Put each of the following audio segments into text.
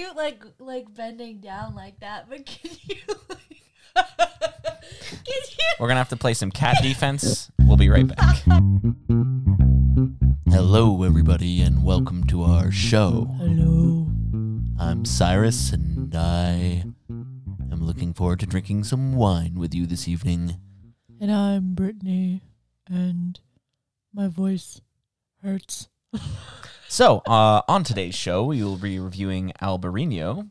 cute, like bending down like that, but can you? Like, can you? We're gonna have to play some cat defense. We'll be right back. Hello, everybody, and welcome to our show. Hello. I'm Cyrus, and I am looking forward to drinking some wine with you this evening. And I'm Brittany, and my voice hurts. So, on today's show, we will be reviewing Albariño.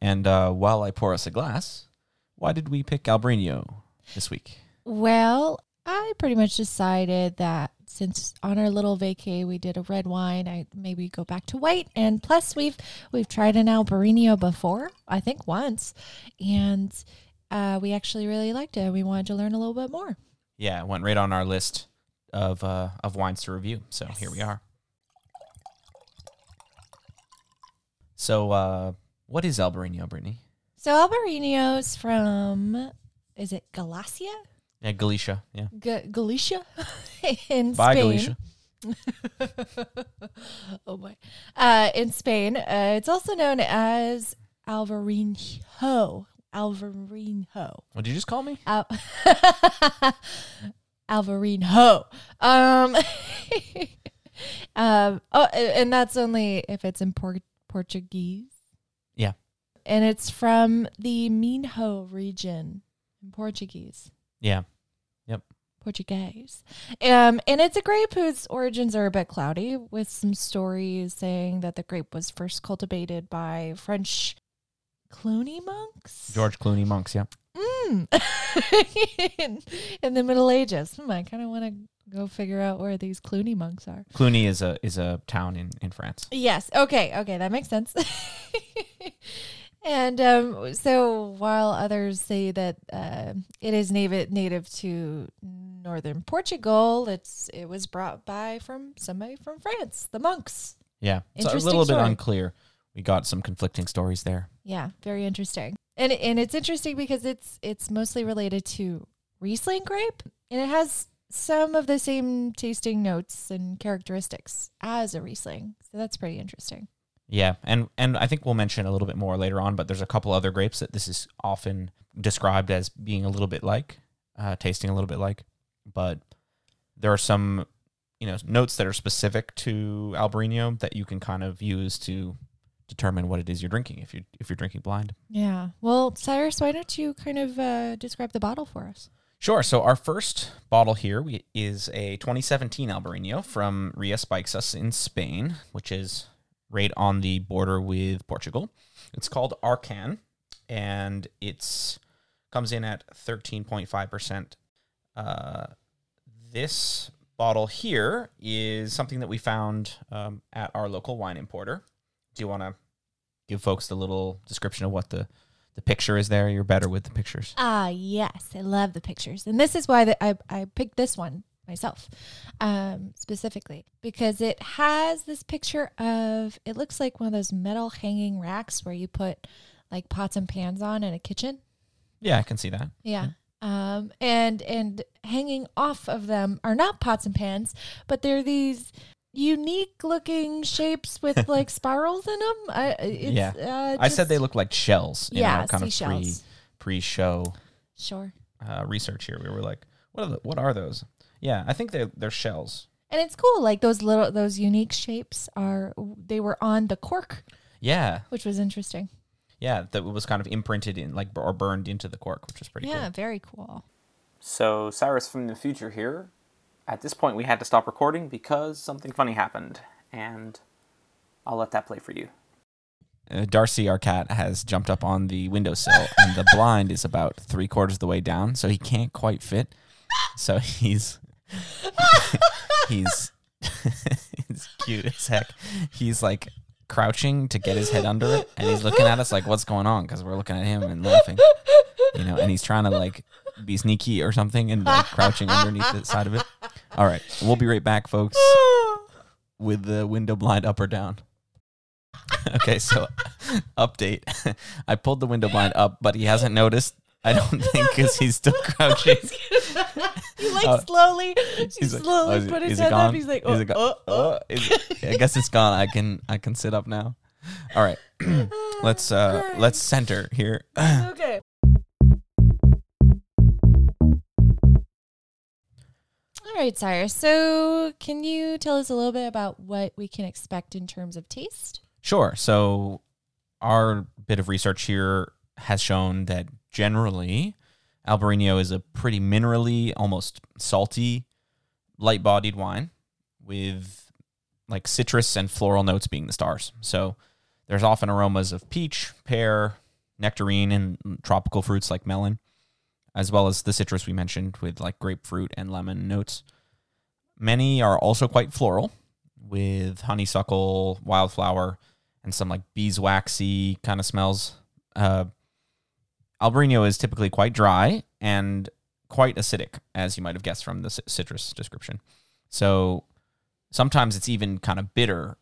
And while I pour us a glass, why did we pick Albariño this week? Well, I pretty much decided that since on our little vacay we did a red wine, I maybe go back to white. And plus, we've tried an Albariño before, I think once, and we actually really liked it. We wanted to learn a little bit more. Yeah, it went right on our list of wines to review. So yes. Here we are. So, what is Albariño, Brittany? So, Albariño's from, is it Galicia? Yeah, Galicia, yeah. Galicia in Bye, Spain. Bye, Galicia. Oh, boy. In Spain. It's also known as Alvarinho. Alvarinho. What did you just call me? Alvarinho. And that's only if it's in Portuguese. Yeah. And it's from the Minho region in Portuguese. Yeah. Yep. Portuguese. And it's a grape whose origins are a bit cloudy, with some stories saying that the grape was first cultivated by French Cluny monks. George Cluny monks, yeah. In the Middle Ages. I kind of want to go figure out where these Cluny monks are. Cluny is a town in France. Yes. Okay, that makes sense. And so while others say that it is native to northern Portugal, it was brought by from somebody from France, the monks. Yeah. It's a little bit unclear. We got some conflicting stories there. Yeah, very interesting. And it's interesting because it's mostly related to Riesling grape, and it has some of the same tasting notes and characteristics as a Riesling. So that's pretty interesting. Yeah, and I think we'll mention a little bit more later on, but there's a couple other grapes that this is often described as being a little bit like, tasting a little bit like. But there are some, notes that are specific to Albariño that you can kind of use to determine what it is you're drinking if you're drinking blind. Yeah. Well, Cyrus, why don't you kind of describe the bottle for us? Sure. So our first bottle here is a 2017 Albariño from Rías Baixas in Spain, which is right on the border with Portugal. It's called Arcan, and it comes in at 13.5%. This bottle here is something that we found at our local wine importer. Do you want to give folks the little description of what the picture is there? You're better with the pictures. Ah, yes. I love the pictures. And this is why I picked this one myself, specifically, because it has this picture of, it looks like one of those metal hanging racks where you put like pots and pans on in a kitchen. Yeah, I can see that. Yeah. And hanging off of them are not pots and pans, but they're these unique looking shapes with like spirals in them. I said they look like shells. Yeah, kind of pre-show. Sure. Research here. We were like, what are those? Yeah, I think they're shells. And it's cool. Like those unique shapes were on the cork. Yeah. Which was interesting. Yeah, that was kind of imprinted in or burned into the cork, which was pretty cool. Yeah, very cool. So Cyrus from the future here. At this point, we had to stop recording because something funny happened, and I'll let that play for you. Darcy, our cat, has jumped up on the windowsill, and the blind is about 3/4 of the way down, so he can't quite fit. So he's it's cute as heck. He's like crouching to get his head under it, and he's looking at us like, "What's going on?" Because we're looking at him and laughing, and he's trying to like be sneaky or something, and like crouching underneath the side of it. All right, we'll be right back, folks, with the window blind up or down. Okay, so update. I pulled the window blind up, but he hasn't noticed, I don't think, because he's still crouching. He slowly put his head up. He's like, oh. I guess it's gone. I can sit up now. All right. Let's center here. Okay. All right, Sire. So can you tell us a little bit about what we can expect in terms of taste? Sure. So our bit of research here has shown that generally Albariño is a pretty minerally, almost salty, light-bodied wine with like citrus and floral notes being the stars. So there's often aromas of peach, pear, nectarine, and tropical fruits like melon, as well as the citrus we mentioned with like grapefruit and lemon notes. Many are also quite floral with honeysuckle, wildflower, and some like beeswaxy kind of smells. Albariño is typically quite dry and quite acidic, as you might have guessed from the citrus description. So sometimes it's even kind of bitter,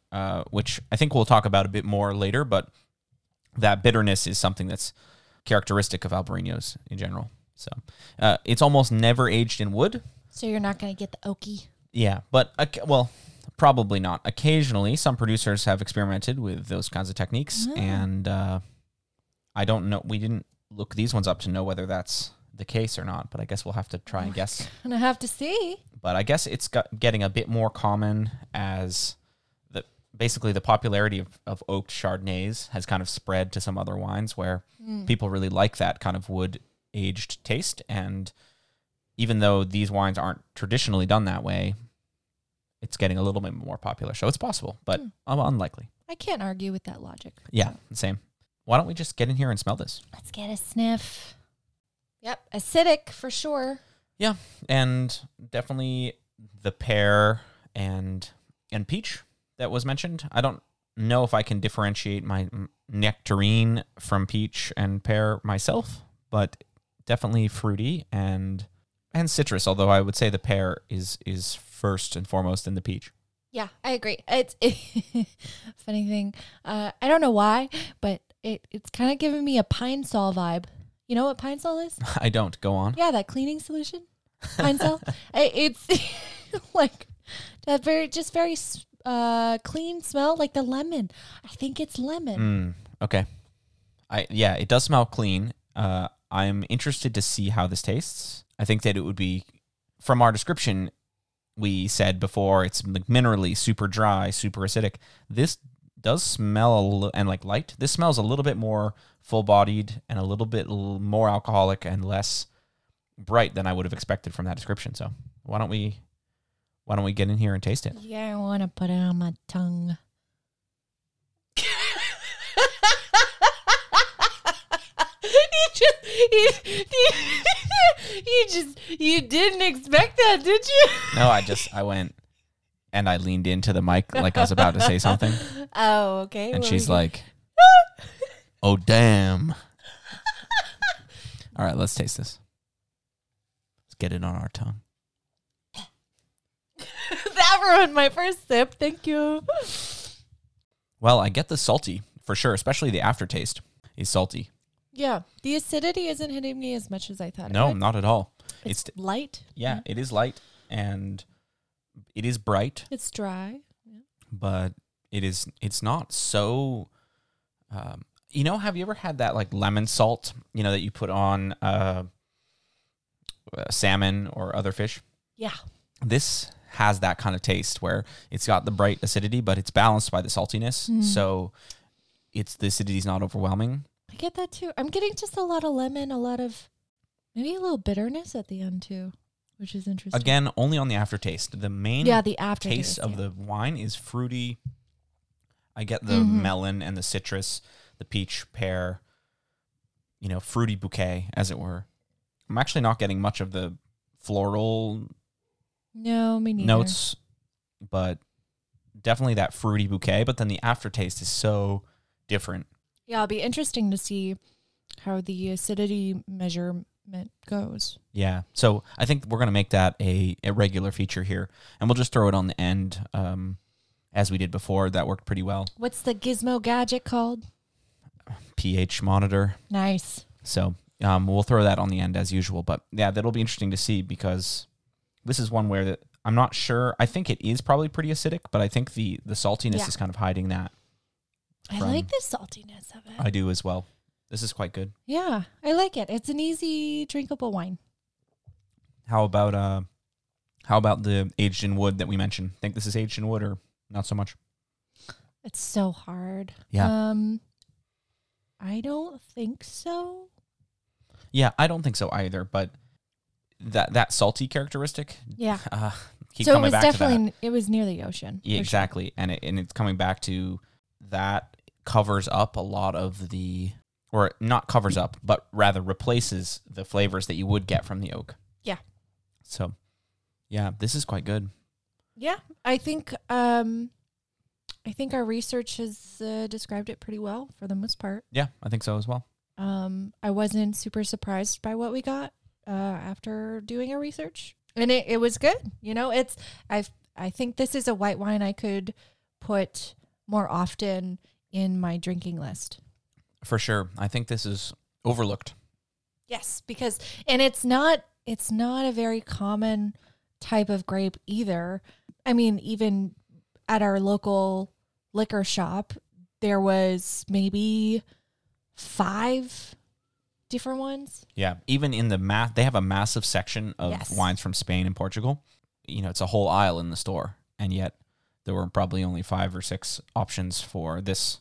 which I think we'll talk about a bit more later, but that bitterness is something that's characteristic of Albariños in general. So it's almost never aged in wood. So you're not going to get the oaky. Yeah, but, well, probably not. Occasionally, some producers have experimented with those kinds of techniques, and I don't know. We didn't look these ones up to know whether that's the case or not, but I guess we'll have to try and guess. And I have to see. But I guess it's getting a bit more common as basically the popularity of oaked Chardonnays has kind of spread to some other wines where people really like that kind of wood aged taste. And even though these wines aren't traditionally done that way, it's getting a little bit more popular. So it's possible, but unlikely. I can't argue with that logic. Yeah, same. Why don't we just get in here and smell this? Let's get a sniff. Yep, acidic for sure. Yeah, and definitely the pear and peach that was mentioned. I don't know if I can differentiate my nectarine from peach and pear myself, but definitely fruity and citrus, although I would say the pear is first and foremost in the peach. Yeah, I agree. It's funny thing. I don't know why, but it's kind of giving me a Pine Sol vibe. You know what Pine Sol is? I don't. Go on. Yeah, that cleaning solution, Pine Sol. It's like that very clean smell, like the lemon. I think it's lemon. Okay. It does smell clean. I'm interested to see how this tastes. I think that it would be, from our description, we said before, it's like minerally, super dry, super acidic. This does smell and like light. This smells a little bit more full-bodied and a little bit more alcoholic and less bright than I would have expected from that description. So why don't we get in here and taste it? Yeah, I want to put it on my tongue. You didn't expect that, did you? No, I went. And I leaned into the mic like I was about to say something. Oh, okay. And she's like, oh, damn. All right, let's taste this. Let's get it on our tongue. That ruined my first sip. Thank you. Well, I get the salty for sure, especially the aftertaste is salty. Yeah. The acidity isn't hitting me as much as I thought it would. No, not at all. It's light. Yeah, It is light and... it is bright. It's dry. Yeah. But it's not so, have you ever had that like lemon salt, that you put on salmon or other fish? Yeah. This has that kind of taste where it's got the bright acidity, but it's balanced by the saltiness. Mm. So the acidity is not overwhelming. I get that too. I'm getting just a lot of lemon, a lot of maybe a little bitterness at the end too. Which is interesting. Again, only on the aftertaste. The main taste of the wine is fruity. I get the melon and the citrus, the peach, pear, fruity bouquet, as it were. I'm actually not getting much of the floral notes, but definitely that fruity bouquet. But then the aftertaste is so different. Yeah, it'll be interesting to see how the acidity measure goes. Yeah. So I think we're going to make that a regular feature here, and we'll just throw it on the end as we did before. That worked pretty well. What's the gizmo gadget called? pH monitor. Nice. So we'll throw that on the end as usual, but yeah, that'll be interesting to see because this is one where that I'm not sure. I think it is probably pretty acidic, but I think the saltiness is kind of hiding that. I like the saltiness of it. I do as well. This is quite good. Yeah, I like it. It's an easy drinkable wine. How about the aged in wood that we mentioned? Think this is aged in wood or not so much? It's so hard. Yeah. I don't think so. Yeah, I don't think so either, but that salty characteristic. Yeah. Keep so coming back to that. So it was definitely, it was near the ocean. Yeah, exactly. Sure. And it's coming back to that covers up a lot of the, or not covers up, but rather replaces the flavors that you would get from the oak. Yeah. So, yeah, this is quite good. Yeah, I think our research has described it pretty well for the most part. Yeah, I think so as well. I wasn't super surprised by what we got after doing our research, and it was good. You know, I think this is a white wine I could put more often in my drinking list. For sure. I think this is overlooked. Yes, because it's not a very common type of grape either. I mean, even at our local liquor shop, there was maybe 5 different ones. Yeah, even in the math, they have a massive section of wines from Spain and Portugal. You know, it's a whole aisle in the store, and yet there were probably only 5 or 6 options for this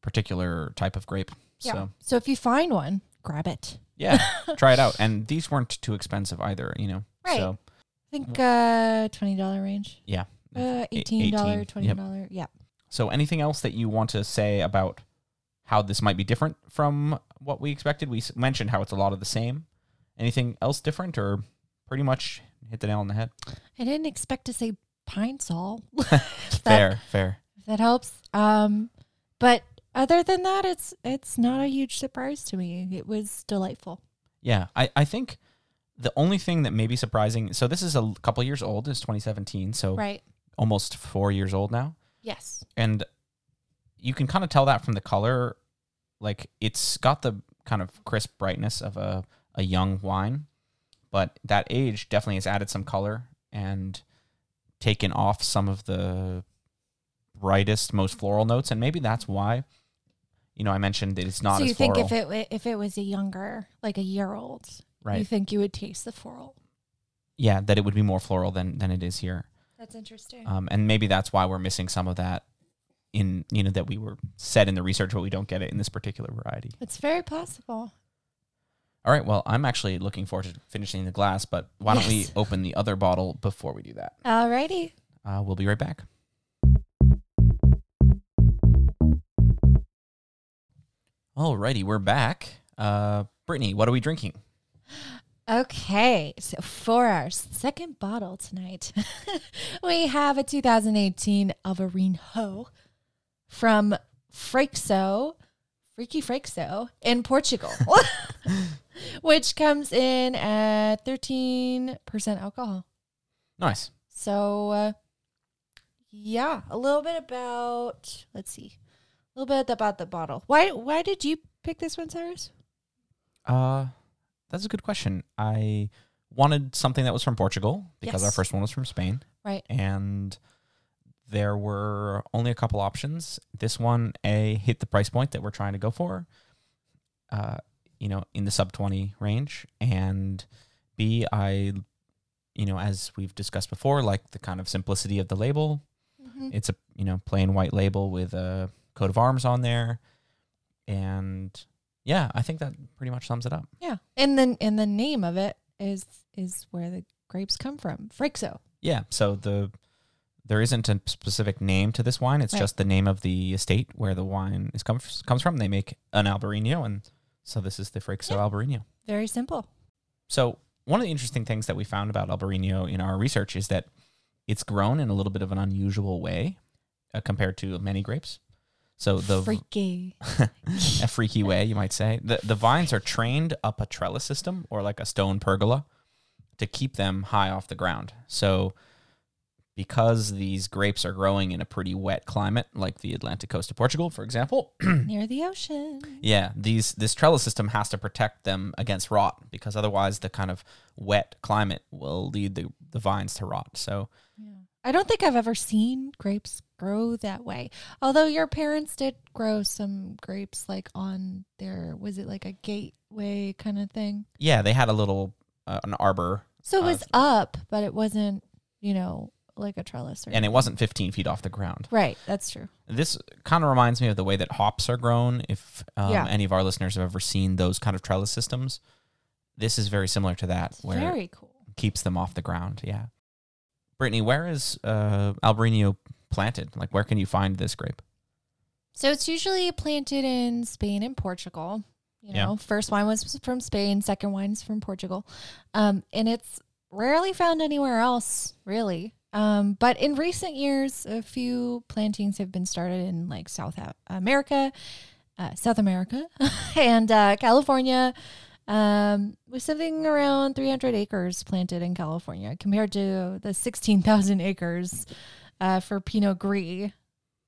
particular type of grape. Yeah. So if you find one, grab it. Yeah, try it out. And these weren't too expensive either, you know. Right. So, I think $20 range. Yeah. $18, $20. Yep. Yeah. So anything else that you want to say about how this might be different from what we expected? We mentioned how it's a lot of the same. Anything else different, or pretty much hit the nail on the head? I didn't expect to say pine sol. Fair. If that helps. But other than that, it's not a huge surprise to me. It was delightful. Yeah, I think the only thing that may be surprising, so this is a couple years old, it's 2017, so right. Almost 4 years old now. Yes. And you can kind of tell that from the color. Like, it's got the kind of crisp brightness of a young wine, but that age definitely has added some color and taken off some of the brightest, most floral notes, and maybe that's why, you know, I mentioned that it's not as floral. So you think if it was a younger, like a year old, right, you think you would taste the floral? Yeah, that it would be more floral than it is here. That's interesting. And maybe that's why we're missing some of that in, you know, that we were said in the research, but we don't get it in this particular variety. It's very possible. All right, well, I'm actually looking forward to finishing the glass, but why don't we open the other bottle before we do that? All righty. We'll be right back. Alrighty, we're back. Brittany, what are we drinking? Okay, so for our second bottle tonight, we have a 2018 Alvarinho from Freixo, Freaky Freixo, in Portugal, which comes in at 13% alcohol. Nice. So, yeah, a little bit about, let's see. A little bit about the bottle. Why did you pick this one, Cyrus? That's a good question. I wanted something that was from Portugal because our first one was from Spain. Right. And there were only a couple options. This one, hit the price point that we're trying to go for, you know, in the sub-20 range. And B, I, you know, as we've discussed before, like the kind of simplicity of the label. Mm-hmm. It's a, you know, plain white label with a coat of arms on there, and yeah, I think that pretty much sums it up. Yeah, and then the name of it is where the grapes come from, Freixo. Yeah, so there isn't a specific name to this wine. It's just the name of the estate where the wine is comes from. They make an Albariño, and so this is the Freixo Albariño. Very simple. So one of the interesting things that we found about Albariño in our research is that it's grown in a little bit of an unusual way compared to many grapes. So the freaky, a freaky way, you might say. The vines are trained up a trellis system or like a stone pergola to keep them high off the ground. So because these grapes are growing in a pretty wet climate, like the Atlantic coast of Portugal, for example, near the ocean. Yeah, this trellis system has to protect them against rot, because otherwise the kind of wet climate will lead the vines to rot. So I don't think I've ever seen grapes grow that way. Although your parents did grow some grapes like on their, was it like a gateway kind of thing? Yeah, they had a little, an arbor. So it was up, but it wasn't, you know, like a trellis. Or and anything. It wasn't 15 feet off the ground. Right, that's true. This kind of reminds me of the way that hops are grown. If any of our listeners have ever seen those kind of trellis systems, this is very similar to that. It's where very cool. It keeps them off the ground, yeah. Brittany, where is Albariño planted? Like, where can you find this grape? So it's usually planted in Spain and Portugal. You know, first wine was from Spain, second wine's from Portugal. And it's rarely found anywhere else, really. But in recent years, a few plantings have been started in like South America, and California. With something around 300 acres planted in California compared to the 16,000 acres for Pinot Gris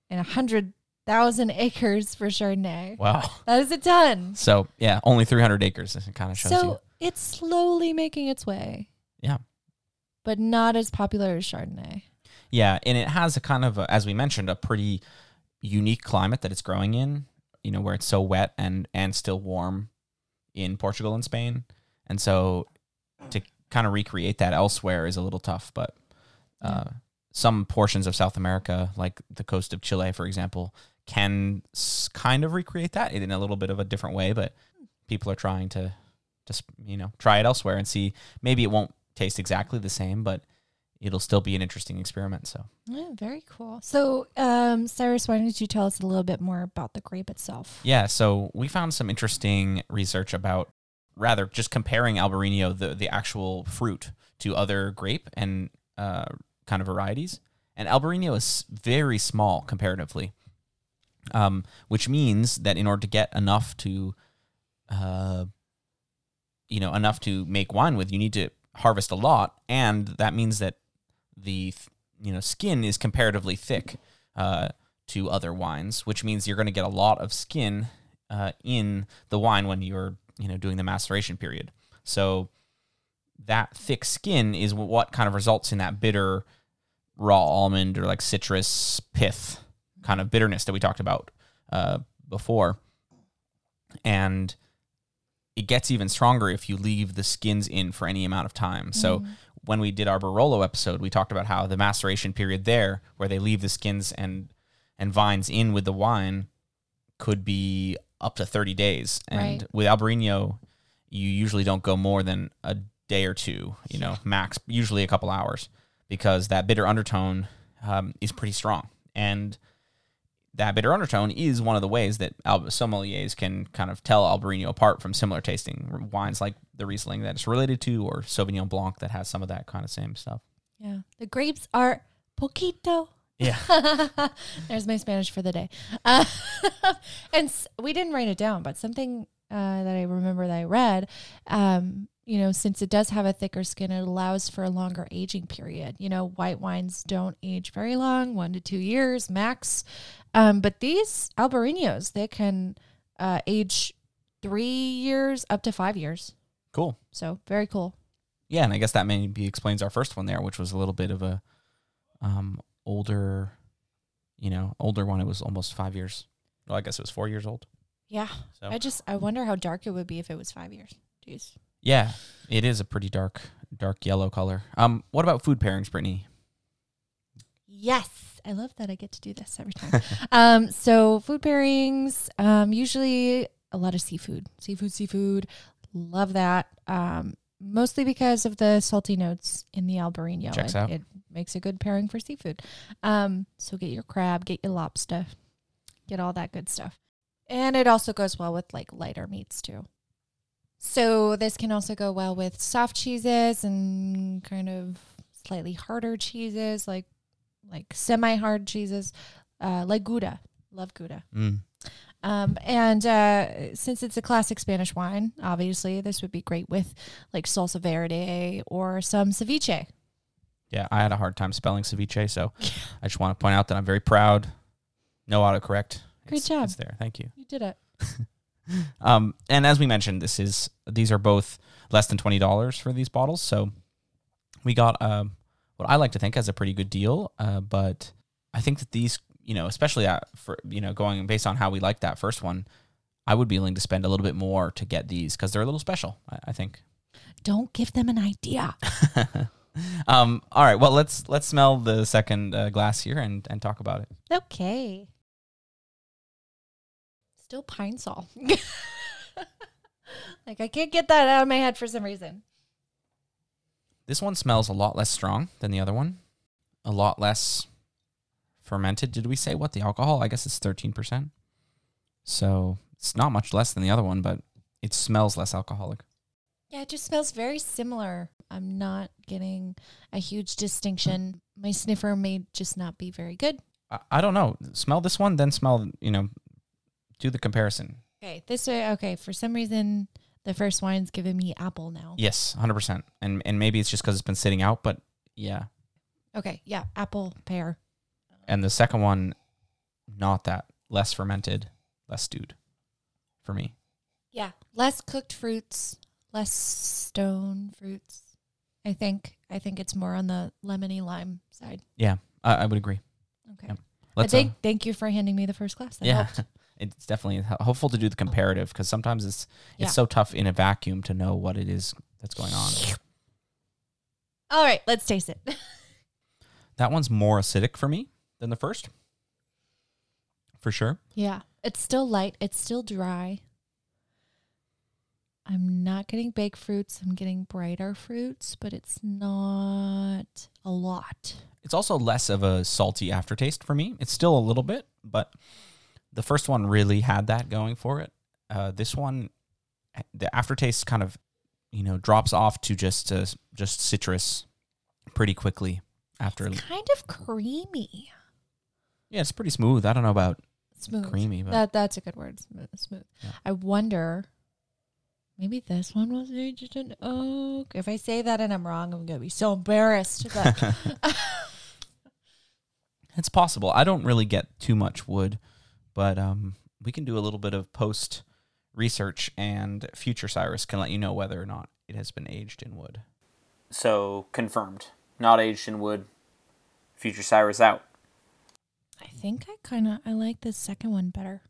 and 100,000 acres for Chardonnay. Wow. That is a ton. So, yeah, only 300 acres. It kind of shows you. So it's slowly making its way. Yeah. But not as popular as Chardonnay. Yeah, and it has a kind of, as we mentioned, a pretty unique climate that it's growing in, you know, where it's so wet and still warm in Portugal and Spain. And so to kind of recreate that elsewhere is a little tough, but some portions of South America, like the coast of Chile, for example, can kind of recreate that in a little bit of a different way, but people are trying to just, you know, try it elsewhere and see. Maybe it won't taste exactly the same, but it'll still be an interesting experiment. So yeah, very cool. So Cyrus, why don't you tell us a little bit more about the grape itself? Yeah, so we found some interesting research about rather just comparing Albariño, the actual fruit, to other grape and kind of varieties. And Albariño is very small comparatively, which means that in order to get enough to, enough to make wine with, you need to harvest a lot, and that means that the skin is comparatively thick to other wines, which means you're going to get a lot of skin in the wine when you're doing the maceration period. So that thick skin is what kind of results in that bitter raw almond or like citrus pith kind of bitterness that we talked about before, and it gets even stronger if you leave the skins in for any amount of time. So when we did our Barolo episode, we talked about how the maceration period there, where they leave the skins and vines in with the wine, could be up to 30 days. And with Albariño, you usually don't go more than a day or two, max, usually a couple hours, because that bitter undertone is pretty strong. And that bitter undertone is one of the ways that sommeliers can kind of tell Albariño apart from similar tasting wines like the Riesling that it's related to, or Sauvignon Blanc that has some of that kind of same stuff. Yeah. The grapes are poquito. Yeah. There's my Spanish for the day. And we didn't write it down, but something that I remember that I read, since it does have a thicker skin, it allows for a longer aging period. White wines don't age very long, 1 to 2 years max. But these Albariños, they can age 3 years up to 5 years. Cool. So very cool. Yeah, and I guess that maybe explains our first one there, which was a little bit of a older one. It was almost 5 years. Well, I guess it was 4 years old. Yeah. So. I wonder how dark it would be if it was 5 years. Jeez. Yeah, it is a pretty dark yellow color. What about food pairings, Brittany? Yes, I love that I get to do this every time. So food pairings, usually a lot of seafood. Love that. Mostly because of the salty notes in the Albariño. Checks out. It makes a good pairing for seafood. So get your crab, get your lobster, get all that good stuff. And it also goes well with like lighter meats too. So this can also go well with soft cheeses and kind of slightly harder cheeses, like semi-hard cheeses, like Gouda. Love Gouda. And since it's a classic Spanish wine, obviously this would be great with like salsa verde or some ceviche. Yeah, I had a hard time spelling ceviche, so I just want to point out that I'm very proud. No autocorrect. Great job. It's there. Thank you. You did it. And as we mentioned, these are both less than $20 for these bottles. So we got what I like to think is a pretty good deal. But I think that these, you know, especially for, you know, going based on how we like that first one, I would be willing to spend a little bit more to get these because they're a little special, I think. Don't give them an idea. All right. Well, let's smell the second glass here and talk about it. Okay. Still pine sol. Like I can't get that out of my head for some reason. This one smells a lot less strong than the other one. A lot less fermented. Did we say what the alcohol? I guess it's 13%. So it's not much less than the other one, but it smells less alcoholic. Yeah, it just smells very similar. I'm not getting a huge distinction. My sniffer may just not be very good. I don't know. Smell this one, then smell, you know, do the comparison. Okay, this way, okay, for some reason, the first wine's giving me apple now. Yes, 100%. And maybe it's just because it's been sitting out, but yeah. Okay, yeah, apple, pear. And the second one, not that. Less fermented, less stewed for me. Yeah, less cooked fruits. Less stone fruits, I think. I think it's more on the lemony lime side. Yeah, I would agree. Okay. Yeah. Thank you for handing me the first glass. That helped. It's definitely helpful to do the comparative because sometimes it's so tough in a vacuum to know what it is that's going on. All right, let's taste it. That one's more acidic for me than the first, for sure. Yeah, it's still light. It's still dry. I'm not getting baked fruits. I'm getting brighter fruits, but it's not a lot. It's also less of a salty aftertaste for me. It's still a little bit, but the first one really had that going for it. This one, the aftertaste kind of, you know, drops off to just citrus pretty quickly after. It's kind of creamy. Yeah, it's pretty smooth. I don't know about smooth. Creamy, but that's a good word. Smooth. Yeah. I wonder. Maybe this one was aged in oak. If I say that and I'm wrong, I'm going to be so embarrassed. But it's possible. I don't really get too much wood, but we can do a little bit of post research, and future Cyrus can let you know whether or not it has been aged in wood. So confirmed, not aged in wood. Future Cyrus out. I think I like the second one better.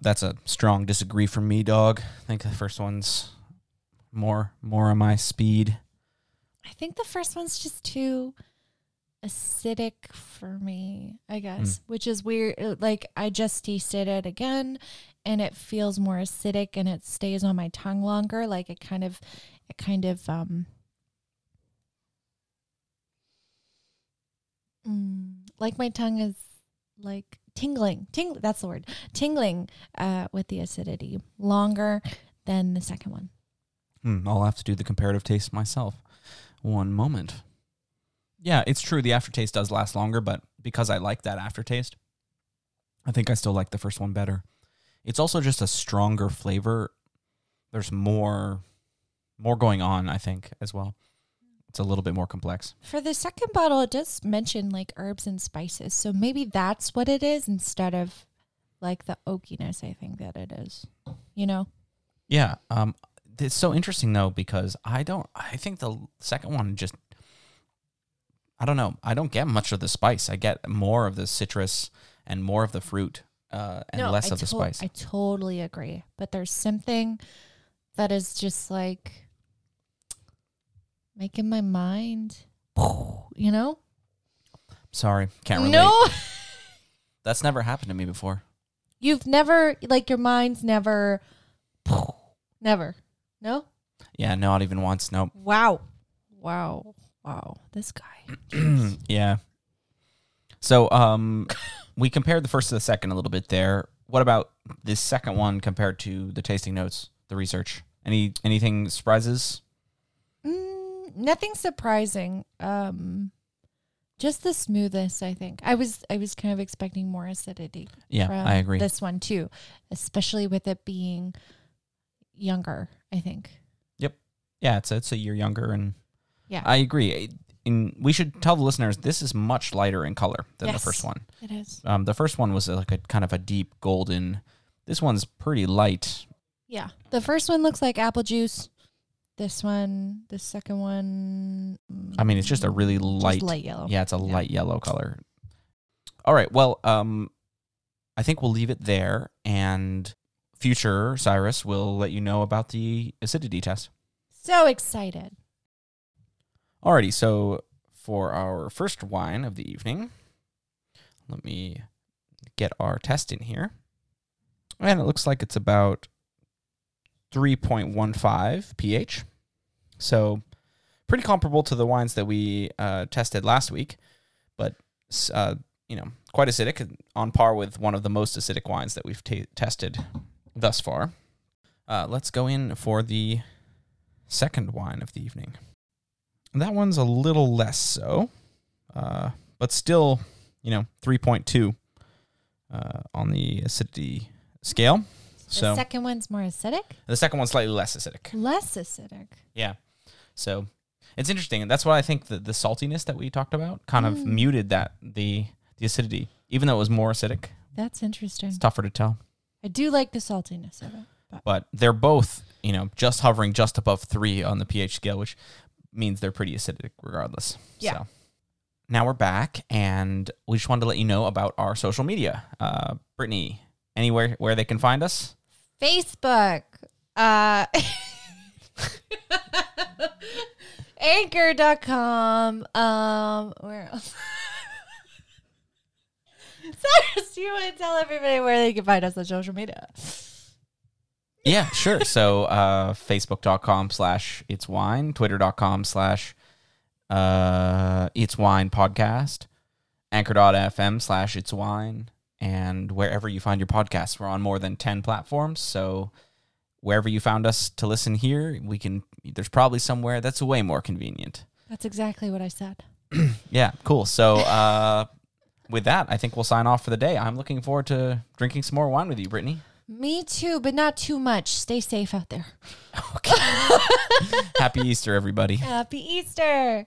That's a strong disagree from me, dog. I think the first one's more on my speed. I think the first one's just too acidic for me, I guess, which is weird. Like, I just tasted it again, and it feels more acidic, and it stays on my tongue longer. Like, like my tongue is, like, tingling, that's the word, tingling with the acidity longer than the second one. I'll have to do the comparative taste myself. One moment. Yeah, it's true. The aftertaste does last longer, but because I like that aftertaste, I think I still like the first one better. It's also just a stronger flavor. There's more going on, I think, as well. It's a little bit more complex. For the second bottle, it does mention like herbs and spices. So maybe that's what it is instead of like the oakiness, I think that it is, you know? Yeah. It's so interesting though, because I think the second one just, I don't know. I don't get much of the spice. I get more of the citrus and more of the fruit and less of the spice. I totally agree. But there's something that is just like, making my mind, you know? Sorry, can't relate. No. That's never happened to me before. You've never, like your mind's never. No? Yeah, not even once, nope. Wow. This guy. Yeah. So we compared the first to the second a little bit there. What about this second one compared to the tasting notes, the research? Anything surprises? Nothing surprising. Just the smoothness, I think. I was kind of expecting more acidity. Yeah, I agree. This one too, especially with it being younger, I think. Yep. Yeah, it's a year younger, and yeah, I agree. And we should tell the listeners this is much lighter in color than the first one. It is. The first one was like a kind of a deep golden. This one's pretty light. Yeah, the first one looks like apple juice. This one, the second one. I mean, it's just a really light yellow. Yeah, it's a light yellow color. All right. Well, I think we'll leave it there, and future Cyrus will let you know about the acidity test. So excited. Alrighty, so for our first wine of the evening, let me get our test in here. And it looks like it's about 3.15 pH. So pretty comparable to the wines that we tested last week, but quite acidic, on par with one of the most acidic wines that we've tested thus far. Let's go in for the second wine of the evening. That one's a little less so, but still, 3.2 on the acidity scale. So the second one's more acidic? The second one's slightly less acidic. Less acidic. Yeah. So it's interesting, and that's why I think the saltiness that we talked about kind of muted that the acidity, even though it was more acidic. That's interesting. It's tougher to tell. I do like the saltiness of it. But they're both, just hovering just above 3 on the pH scale, which means they're pretty acidic regardless. Yeah. So now we're back, and we just wanted to let you know about our social media. Brittany, anywhere where they can find us? Facebook. Anchor.com. Where else? Cyrus, you want to tell everybody where they can find us on social media? Yeah, sure. So Facebook.com/itswine, Twitter.com/itswinepodcast, Anchor.fm/itswine, and wherever you find your podcasts. We're on more than 10 platforms, so wherever you found us to listen here, there's probably somewhere that's way more convenient. That's exactly what I said. Yeah, cool. So with that, I think we'll sign off for the day. I'm looking forward to drinking some more wine with you, Brittany. Me too, but not too much. Stay safe out there. Okay. Happy Easter, everybody. Happy Easter.